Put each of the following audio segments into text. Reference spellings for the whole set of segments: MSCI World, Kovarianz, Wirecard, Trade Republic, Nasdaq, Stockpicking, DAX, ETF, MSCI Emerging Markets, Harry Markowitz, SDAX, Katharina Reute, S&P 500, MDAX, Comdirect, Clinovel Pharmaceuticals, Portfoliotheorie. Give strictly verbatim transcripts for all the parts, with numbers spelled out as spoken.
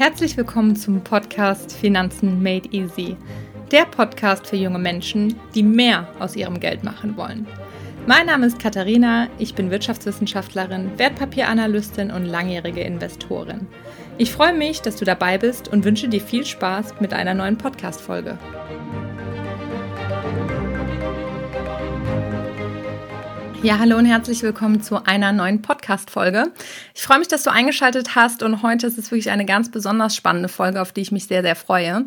herzlich willkommen zum Podcast Finanzen Made Easy, der Podcast für junge Menschen, die mehr aus ihrem Geld machen wollen. Mein Name ist Katharina, ich bin Wirtschaftswissenschaftlerin, Wertpapieranalystin und langjährige Investorin. Ich freue mich, dass du dabei bist und wünsche dir viel Spaß mit einer neuen Podcast-Folge. Ja, hallo und herzlich willkommen zu einer neuen Podcast-Folge. Ich freue mich, dass du eingeschaltet hast und heute ist es wirklich eine ganz besonders spannende Folge, auf die ich mich sehr, sehr freue.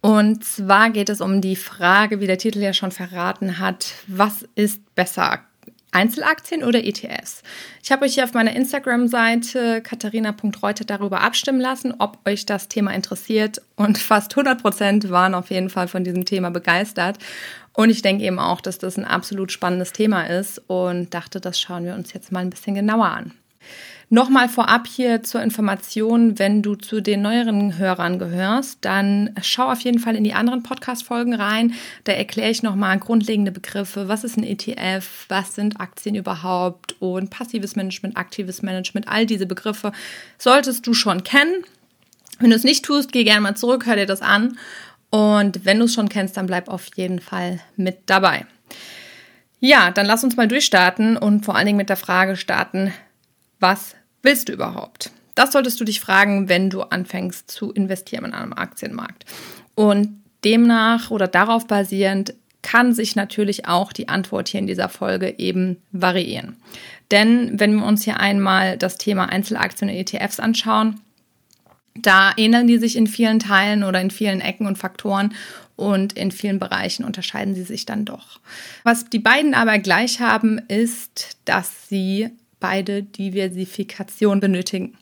Und zwar geht es um die Frage, wie der Titel ja schon verraten hat, was ist besser, Einzelaktien oder E T Fs? Ich habe euch hier auf meiner Instagram-Seite katharina Punkt reute darüber abstimmen lassen, ob euch das Thema interessiert und fast hundert Prozent waren auf jeden Fall von diesem Thema begeistert. Und ich denke eben auch, dass das ein absolut spannendes Thema ist und dachte, das schauen wir uns jetzt mal ein bisschen genauer an. Nochmal vorab hier zur Information, wenn du zu den neueren Hörern gehörst, dann schau auf jeden Fall in die anderen Podcast-Folgen rein. Da erkläre ich nochmal grundlegende Begriffe, was ist ein E T F, was sind Aktien überhaupt und passives Management, aktives Management, all diese Begriffe solltest du schon kennen. Wenn du es nicht tust, geh gerne mal zurück, hör dir das an und wenn du es schon kennst, dann bleib auf jeden Fall mit dabei. Ja, dann lass uns mal durchstarten und vor allen Dingen mit der Frage starten, was willst du überhaupt? Das solltest du dich fragen, wenn du anfängst zu investieren in einem Aktienmarkt. Und demnach oder darauf basierend kann sich natürlich auch die Antwort hier in dieser Folge eben variieren. Denn wenn wir uns hier einmal das Thema Einzelaktien und E T Fs anschauen, da ähneln die sich in vielen Teilen oder in vielen Ecken und Faktoren und in vielen Bereichen unterscheiden sie sich dann doch. Was die beiden aber gleich haben, ist, dass sie beide Diversifikation benötigen.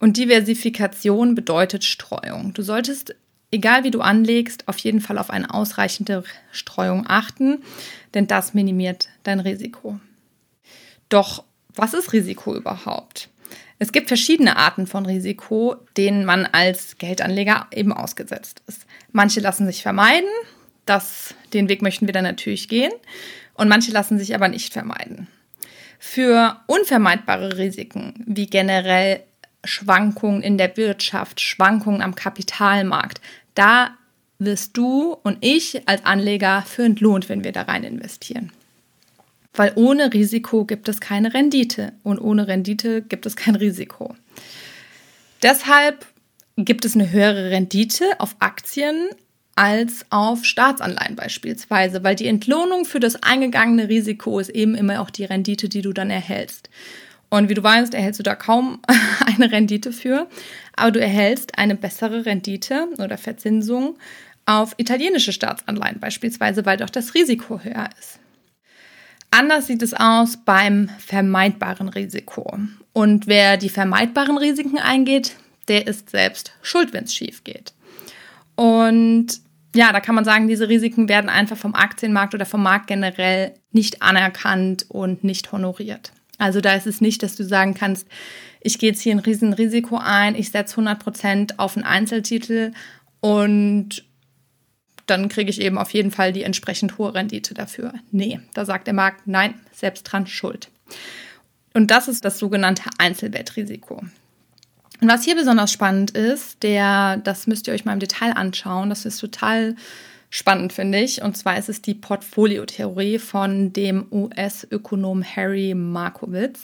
Und Diversifikation bedeutet Streuung. Du solltest, egal wie du anlegst, auf jeden Fall auf eine ausreichende Streuung achten, denn das minimiert dein Risiko. Doch was ist Risiko überhaupt? Es gibt verschiedene Arten von Risiko, denen man als Geldanleger eben ausgesetzt ist. Manche lassen sich vermeiden, das, den Weg möchten wir dann natürlich gehen, und manche lassen sich aber nicht vermeiden. Für unvermeidbare Risiken, wie generell Schwankungen in der Wirtschaft, Schwankungen am Kapitalmarkt, da wirst du und ich als Anleger für entlohnt, wenn wir da rein investieren. Weil ohne Risiko gibt es keine Rendite und ohne Rendite gibt es kein Risiko. Deshalb gibt es eine höhere Rendite auf Aktien als auf Staatsanleihen beispielsweise, weil die Entlohnung für das eingegangene Risiko ist eben immer auch die Rendite, die du dann erhältst. Und wie du weißt, erhältst du da kaum eine Rendite für, aber du erhältst eine bessere Rendite oder Verzinsung auf italienische Staatsanleihen beispielsweise, weil doch das Risiko höher ist. Anders sieht es aus beim vermeidbaren Risiko. Und wer die vermeidbaren Risiken eingeht, der ist selbst schuld, wenn es schief geht. Und ja, da kann man sagen, diese Risiken werden einfach vom Aktienmarkt oder vom Markt generell nicht anerkannt und nicht honoriert. Also da ist es nicht, dass du sagen kannst, ich gehe jetzt hier ein Riesenrisiko ein, ich setze hundert Prozent auf einen Einzeltitel und dann kriege ich eben auf jeden Fall die entsprechend hohe Rendite dafür. Nee, da sagt der Markt, nein, selbst dran schuld. Und das ist das sogenannte Einzelwertrisiko. Und was hier besonders spannend ist, der, das müsst ihr euch mal im Detail anschauen, das ist total spannend, finde ich, und zwar ist es die Portfoliotheorie von dem U S-Ökonom Harry Markowitz.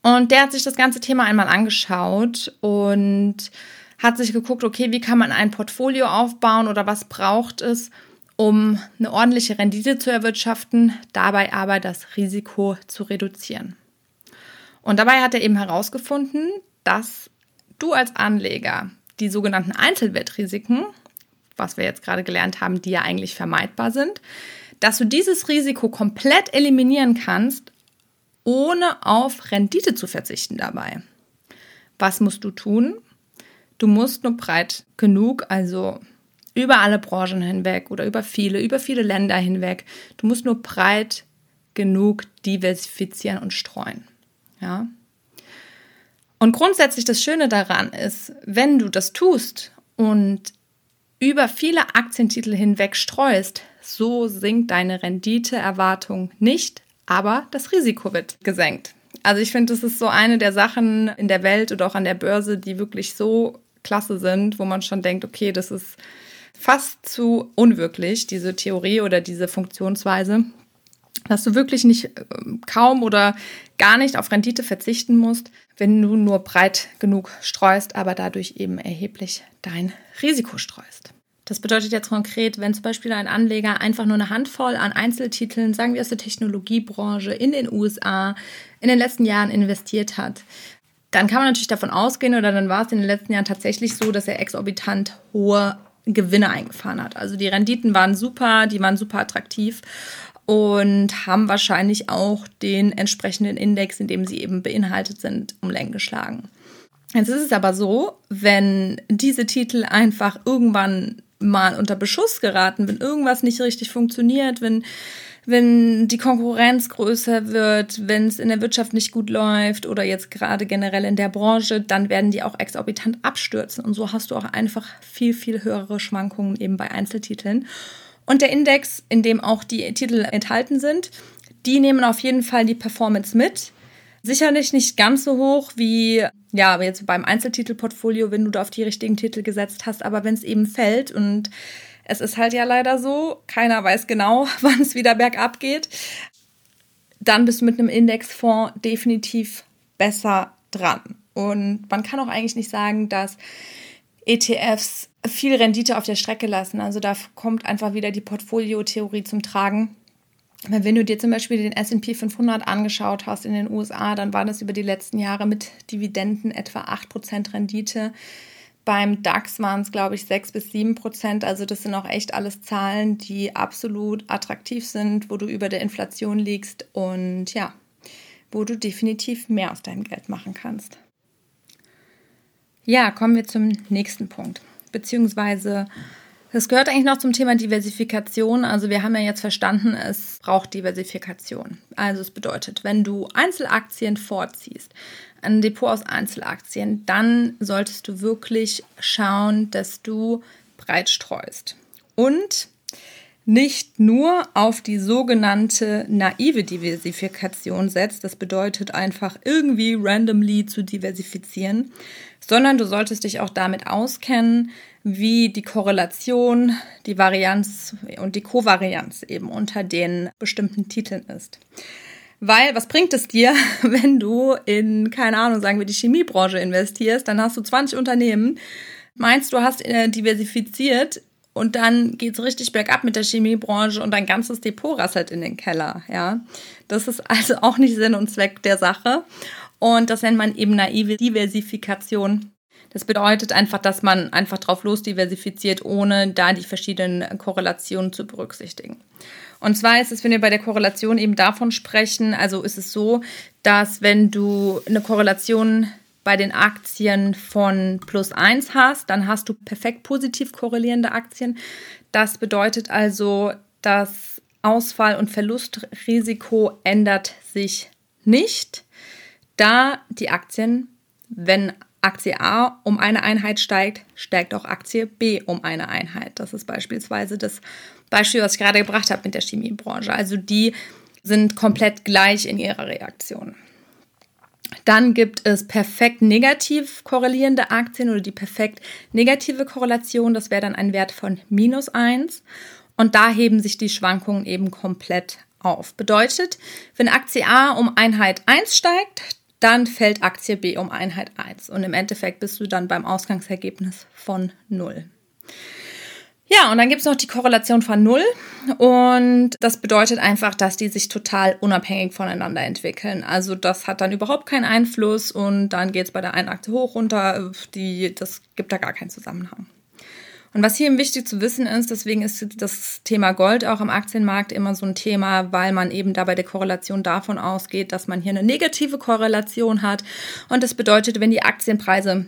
Und der hat sich das ganze Thema einmal angeschaut und hat sich geguckt, okay, wie kann man ein Portfolio aufbauen oder was braucht es, um eine ordentliche Rendite zu erwirtschaften, dabei aber das Risiko zu reduzieren. Und dabei hat er eben herausgefunden, dass du als Anleger die sogenannten Einzelwertrisiken, was wir jetzt gerade gelernt haben, die ja eigentlich vermeidbar sind, dass du dieses Risiko komplett eliminieren kannst, ohne auf Rendite zu verzichten dabei. Was musst du tun? Du musst nur breit genug, also über alle Branchen hinweg oder über viele, über viele Länder hinweg, du musst nur breit genug diversifizieren und streuen. Ja? Und grundsätzlich das Schöne daran ist, wenn du das tust und über viele Aktientitel hinweg streust, so sinkt deine Renditeerwartung nicht, aber das Risiko wird gesenkt. Also ich finde, das ist so eine der Sachen in der Welt oder auch an der Börse, die wirklich so Klasse sind, wo man schon denkt, okay, das ist fast zu unwirklich, diese Theorie oder diese Funktionsweise, dass du wirklich nicht kaum oder gar nicht auf Rendite verzichten musst, wenn du nur breit genug streust, aber dadurch eben erheblich dein Risiko streust. Das bedeutet jetzt konkret, wenn zum Beispiel ein Anleger einfach nur eine Handvoll an Einzeltiteln, sagen wir aus der Technologiebranche, in den U S A in den letzten Jahren investiert hat, dann kann man natürlich davon ausgehen, oder dann war es in den letzten Jahren tatsächlich so, dass er exorbitant hohe Gewinne eingefahren hat. Also die Renditen waren super, die waren super attraktiv und haben wahrscheinlich auch den entsprechenden Index, in dem sie eben beinhaltet sind, um Längen geschlagen. Jetzt ist es aber so, wenn diese Titel einfach irgendwann mal unter Beschuss geraten, wenn irgendwas nicht richtig funktioniert, wenn wenn die Konkurrenz größer wird, wenn es in der Wirtschaft nicht gut läuft oder jetzt gerade generell in der Branche, dann werden die auch exorbitant abstürzen. Und so hast du auch einfach viel, viel höhere Schwankungen eben bei Einzeltiteln. Und der Index, in dem auch die Titel enthalten sind, die nehmen auf jeden Fall die Performance mit. Sicherlich nicht ganz so hoch wie, ja, aber jetzt beim Einzeltitelportfolio, wenn du da auf die richtigen Titel gesetzt hast, aber wenn es eben fällt und es ist halt ja leider so, keiner weiß genau, wann es wieder bergab geht, dann bist du mit einem Indexfonds definitiv besser dran. Und man kann auch eigentlich nicht sagen, dass E T Fs viel Rendite auf der Strecke lassen. Also da kommt einfach wieder die Portfoliotheorie zum Tragen. Wenn du dir zum Beispiel den S und P fünfhundert angeschaut hast in den U S A, dann waren das über die letzten Jahre mit Dividenden etwa acht Prozent Rendite. Beim DAX waren es, glaube ich, sechs bis sieben Prozent. Also das sind auch echt alles Zahlen, die absolut attraktiv sind, wo du über der Inflation liegst und ja, wo du definitiv mehr aus deinem Geld machen kannst. Ja, kommen wir zum nächsten Punkt. Beziehungsweise, das gehört eigentlich noch zum Thema Diversifikation. Also wir haben ja jetzt verstanden, es braucht Diversifikation. Also es bedeutet, wenn du Einzelaktien vorziehst, ein Depot aus Einzelaktien, dann solltest du wirklich schauen, dass du breit streust und nicht nur auf die sogenannte naive Diversifikation setzt. Das bedeutet einfach irgendwie randomly zu diversifizieren, sondern du solltest dich auch damit auskennen, wie die Korrelation, die Varianz und die Kovarianz eben unter den bestimmten Titeln ist. Weil, was bringt es dir, wenn du in, keine Ahnung, sagen wir die Chemiebranche investierst, dann hast du zwanzig Unternehmen, meinst du hast diversifiziert und dann geht's richtig bergab mit der Chemiebranche und dein ganzes Depot rasselt in den Keller, ja. Das ist also auch nicht Sinn und Zweck der Sache und das nennt man eben naive Diversifikation. Das bedeutet einfach, dass man einfach drauf los diversifiziert, ohne da die verschiedenen Korrelationen zu berücksichtigen. Und zwar ist es, wenn wir bei der Korrelation eben davon sprechen, also ist es so, dass wenn du eine Korrelation bei den Aktien von plus eins hast, dann hast du perfekt positiv korrelierende Aktien. Das bedeutet also, das Ausfall- und Verlustrisiko ändert sich nicht, da die Aktien, wenn Aktie A um eine Einheit steigt, steigt auch Aktie B um eine Einheit. Das ist beispielsweise das Beispiel, was ich gerade gebracht habe mit der Chemiebranche. Also die sind komplett gleich in ihrer Reaktion. Dann gibt es perfekt negativ korrelierende Aktien oder die perfekt negative Korrelation. Das wäre dann ein Wert von minus eins. Und da heben sich die Schwankungen eben komplett auf. Bedeutet, wenn Aktie A um Einheit eins steigt, dann fällt Aktie B um Einheit eins und im Endeffekt bist du dann beim Ausgangsergebnis von null. Ja, und dann gibt es noch die Korrelation von null und das bedeutet einfach, dass die sich total unabhängig voneinander entwickeln. Also das hat dann überhaupt keinen Einfluss und dann geht es bei der einen Aktie hoch, runter, die, das gibt da gar keinen Zusammenhang. Und was hier eben wichtig zu wissen ist, deswegen ist das Thema Gold auch am Aktienmarkt immer so ein Thema, weil man eben da bei der Korrelation davon ausgeht, dass man hier eine negative Korrelation hat. Und das bedeutet, wenn die Aktienpreise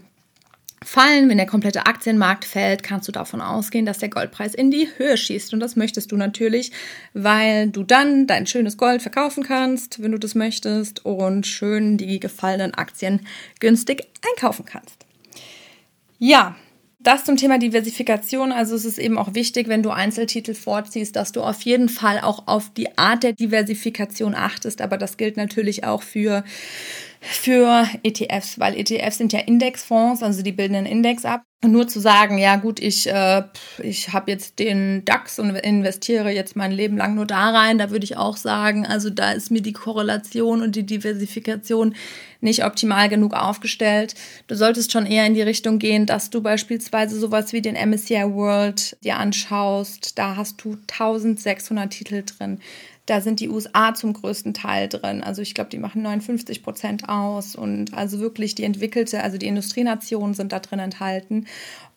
fallen, wenn der komplette Aktienmarkt fällt, kannst du davon ausgehen, dass der Goldpreis in die Höhe schießt. Und das möchtest du natürlich, weil du dann dein schönes Gold verkaufen kannst, wenn du das möchtest, und schön die gefallenen Aktien günstig einkaufen kannst. Ja, das zum Thema Diversifikation, also es ist eben auch wichtig, wenn du Einzeltitel vorziehst, dass du auf jeden Fall auch auf die Art der Diversifikation achtest, aber das gilt natürlich auch für für E T Fs, weil E T Fs sind ja Indexfonds, also die bilden einen Index ab. Und nur zu sagen, ja gut, ich, äh, ich habe jetzt den DAX und investiere jetzt mein Leben lang nur da rein, da würde ich auch sagen, also da ist mir die Korrelation und die Diversifikation nicht optimal genug aufgestellt. Du solltest schon eher in die Richtung gehen, dass du beispielsweise sowas wie den M S C I World dir anschaust, da hast du eintausendsechshundert Titel drin. Da sind die U S A zum größten Teil drin. Also ich glaube, die machen neunundfünfzig Prozent aus. Und also wirklich die entwickelte, also die Industrienationen sind da drin enthalten.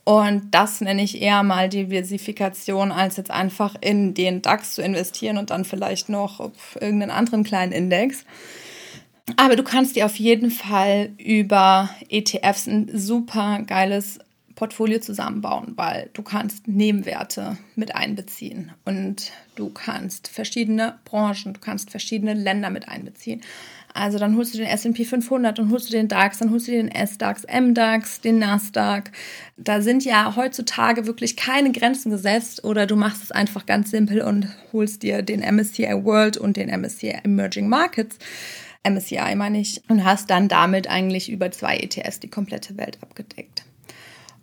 Und das nenne ich eher mal Diversifikation, als jetzt einfach in den DAX zu investieren und dann vielleicht noch auf irgendeinen anderen kleinen Index. Aber du kannst dir auf jeden Fall über E T Fs ein super geiles Portfolio zusammenbauen, weil du kannst Nebenwerte mit einbeziehen und du kannst verschiedene Branchen, du kannst verschiedene Länder mit einbeziehen. Also dann holst du den S und P fünfhundert, dann holst du den DAX, dann holst du den S DAX, M DAX, den Nasdaq. Da sind ja heutzutage wirklich keine Grenzen gesetzt oder du machst es einfach ganz simpel und holst dir den M S C I World und den M S C I Emerging Markets, M S C I meine ich, und hast dann damit eigentlich über zwei E T Fs die komplette Welt abgedeckt.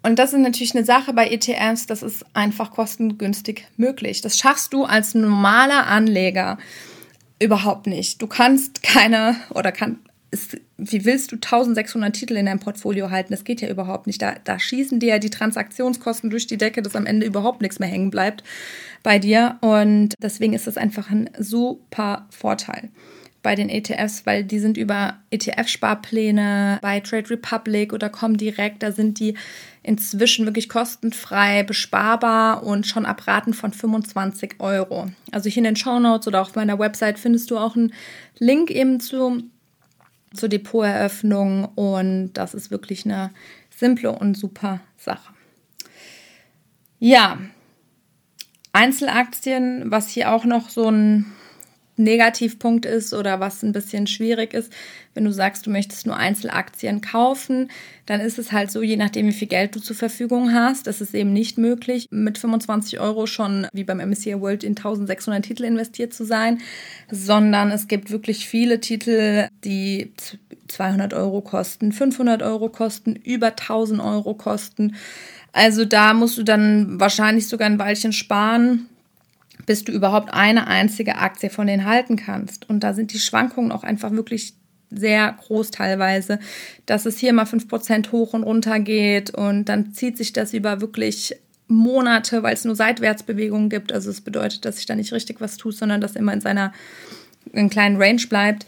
Und das ist natürlich eine Sache bei E T Fs, das ist einfach kostengünstig möglich. Das schaffst du als normaler Anleger überhaupt nicht. Du kannst keine oder kann, ist, wie willst du eintausendsechshundert Titel in deinem Portfolio halten? Das geht ja überhaupt nicht. Da, da schießen dir ja die Transaktionskosten durch die Decke, dass am Ende überhaupt nichts mehr hängen bleibt bei dir. Und deswegen ist das einfach ein super Vorteil bei den E T Fs, weil die sind über E T F-Sparpläne, bei Trade Republic oder Comdirect, da sind die inzwischen wirklich kostenfrei besparbar und schon ab Raten von fünfundzwanzig Euro. Also hier in den Shownotes oder auch auf meiner Website findest du auch einen Link eben zu, zur Depoteröffnung und das ist wirklich eine simple und super Sache. Ja, Einzelaktien, was hier auch noch so ein Negativpunkt ist oder was ein bisschen schwierig ist, wenn du sagst, du möchtest nur Einzelaktien kaufen, dann ist es halt so, je nachdem wie viel Geld du zur Verfügung hast, das ist eben nicht möglich, mit fünfundzwanzig Euro schon wie beim M S C I World in eintausendsechshundert Titel investiert zu sein, sondern es gibt wirklich viele Titel, die zweihundert Euro kosten, fünfhundert Euro kosten, über tausend Euro kosten. Also da musst du dann wahrscheinlich sogar ein Weilchen sparen, bis du überhaupt eine einzige Aktie von denen halten kannst. Und da sind die Schwankungen auch einfach wirklich sehr groß teilweise, dass es hier mal fünf Prozent hoch und runter geht und dann zieht sich das über wirklich Monate, weil es nur Seitwärtsbewegungen gibt. Also es bedeutet, dass sich da nicht richtig was tut, sondern dass immer in seiner in kleinen Range bleibt.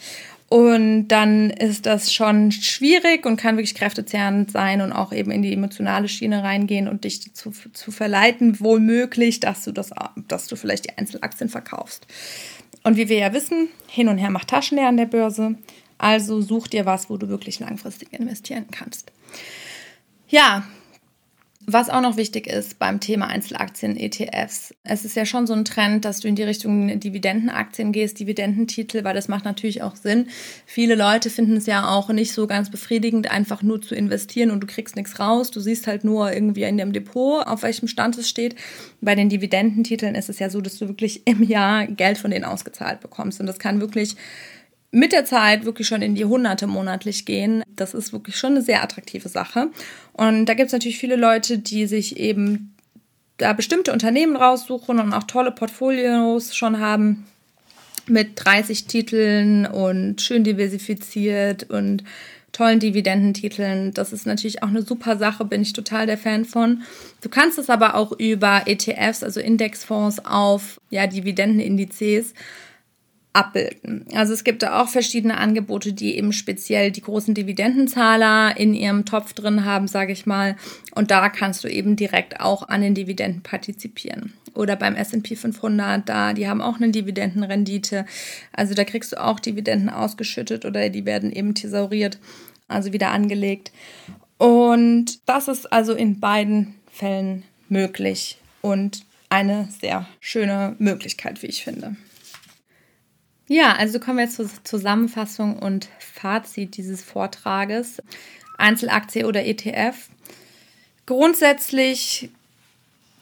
Und dann ist das schon schwierig und kann wirklich kräftezehrend sein und auch eben in die emotionale Schiene reingehen und dich zu, zu verleiten, womöglich, dass du, das, dass du vielleicht die Einzelaktien verkaufst. Und wie wir ja wissen, hin und her macht Taschen leer an der Börse. Also such dir was, wo du wirklich langfristig investieren kannst. Ja, was auch noch wichtig ist beim Thema Einzelaktien, E T Fs, es ist ja schon so ein Trend, dass du in die Richtung Dividendenaktien gehst, Dividendentitel, weil das macht natürlich auch Sinn. Viele Leute finden es ja auch nicht so ganz befriedigend, einfach nur zu investieren und du kriegst nichts raus. Du siehst halt nur irgendwie in dem Depot, auf welchem Stand es steht. Bei den Dividendentiteln ist es ja so, dass du wirklich im Jahr Geld von denen ausgezahlt bekommst und das kann wirklich mit der Zeit wirklich schon in die Hunderte monatlich gehen. Das ist wirklich schon eine sehr attraktive Sache. Und da gibt es natürlich viele Leute, die sich eben da bestimmte Unternehmen raussuchen und auch tolle Portfolios schon haben mit dreißig Titeln und schön diversifiziert und tollen Dividendentiteln. Das ist natürlich auch eine super Sache, bin ich total der Fan von. Du kannst es aber auch über E T Fs, also Indexfonds auf ja, Dividendenindizes abbilden. Also es gibt da auch verschiedene Angebote, die eben speziell die großen Dividendenzahler in ihrem Topf drin haben, sage ich mal. Und da kannst du eben direkt auch an den Dividenden partizipieren. Oder beim S und P fünfhundert, da, die haben auch eine Dividendenrendite. Also da kriegst du auch Dividenden ausgeschüttet oder die werden eben thesauriert, also wieder angelegt. Und das ist also in beiden Fällen möglich und eine sehr schöne Möglichkeit, wie ich finde. Ja, also kommen wir jetzt zur Zusammenfassung und Fazit dieses Vortrages. Einzelaktie oder E T F. Grundsätzlich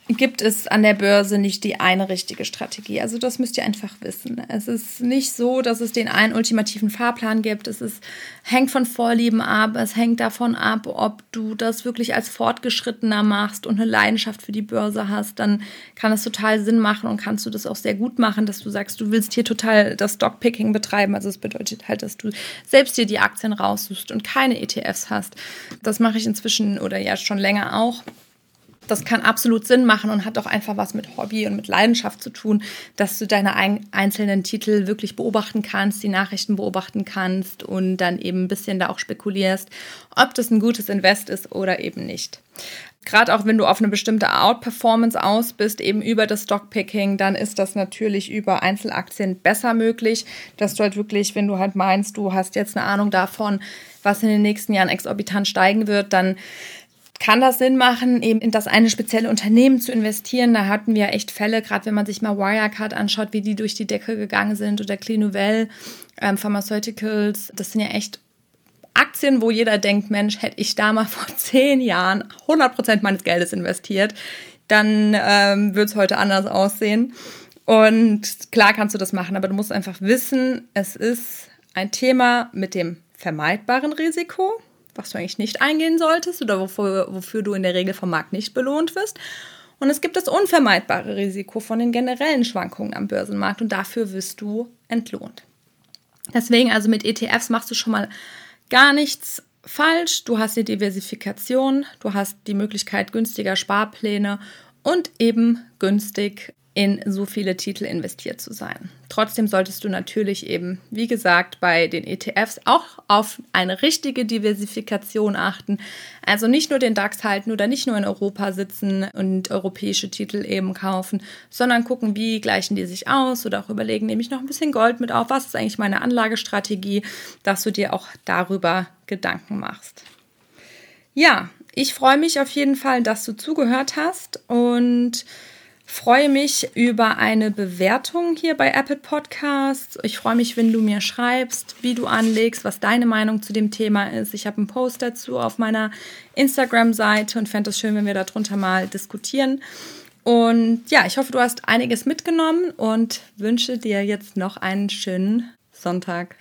gibt es an der Börse nicht die eine richtige Strategie. Also das müsst ihr einfach wissen. Es ist nicht so, dass es den einen ultimativen Fahrplan gibt. Es ist, hängt von Vorlieben ab. Es hängt davon ab, ob du das wirklich als Fortgeschrittener machst und eine Leidenschaft für die Börse hast. Dann kann das total Sinn machen und kannst du das auch sehr gut machen, dass du sagst, du willst hier total das Stockpicking betreiben. Also das bedeutet halt, dass du selbst dir die Aktien raussuchst und keine E T Fs hast. Das mache ich inzwischen oder ja schon länger auch. Das kann absolut Sinn machen und hat auch einfach was mit Hobby und mit Leidenschaft zu tun, dass du deine einzelnen Titel wirklich beobachten kannst, die Nachrichten beobachten kannst und dann eben ein bisschen da auch spekulierst, ob das ein gutes Invest ist oder eben nicht. Gerade auch wenn du auf eine bestimmte Outperformance aus bist, eben über das Stockpicking, dann ist das natürlich über Einzelaktien besser möglich, dass du halt wirklich, wenn du halt meinst, du hast jetzt eine Ahnung davon, was in den nächsten Jahren exorbitant steigen wird, dann kann das Sinn machen, eben in das eine spezielle Unternehmen zu investieren. Da hatten wir echt Fälle, gerade wenn man sich mal Wirecard anschaut, wie die durch die Decke gegangen sind oder Clinovel ähm, Pharmaceuticals. Das sind ja echt Aktien, wo jeder denkt, Mensch, hätte ich da mal vor zehn Jahren hundert Prozent meines Geldes investiert, dann ähm, würde es heute anders aussehen. Und klar kannst du das machen, aber du musst einfach wissen, es ist ein Thema mit dem vermeidbaren Risiko, was du eigentlich nicht eingehen solltest oder wofür, wofür du in der Regel vom Markt nicht belohnt wirst. Und es gibt das unvermeidbare Risiko von den generellen Schwankungen am Börsenmarkt und dafür wirst du entlohnt. Deswegen also mit E T Fs machst du schon mal gar nichts falsch. Du hast die Diversifikation, du hast die Möglichkeit günstiger Sparpläne und eben günstig in so viele Titel investiert zu sein. Trotzdem solltest du natürlich eben, wie gesagt, bei den E T Fs auch auf eine richtige Diversifikation achten. Also nicht nur den DAX halten oder nicht nur in Europa sitzen und europäische Titel eben kaufen, sondern gucken, wie gleichen die sich aus oder auch überlegen, nehme ich noch ein bisschen Gold mit auf, was ist eigentlich meine Anlagestrategie, dass du dir auch darüber Gedanken machst. Ja, ich freue mich auf jeden Fall, dass du zugehört hast und freue mich über eine Bewertung hier bei Apple Podcasts. Ich freue mich, wenn du mir schreibst, wie du anlegst, was deine Meinung zu dem Thema ist. Ich habe einen Post dazu auf meiner Instagram-Seite und fände es schön, wenn wir darunter mal diskutieren. Und ja, ich hoffe, du hast einiges mitgenommen und wünsche dir jetzt noch einen schönen Sonntag.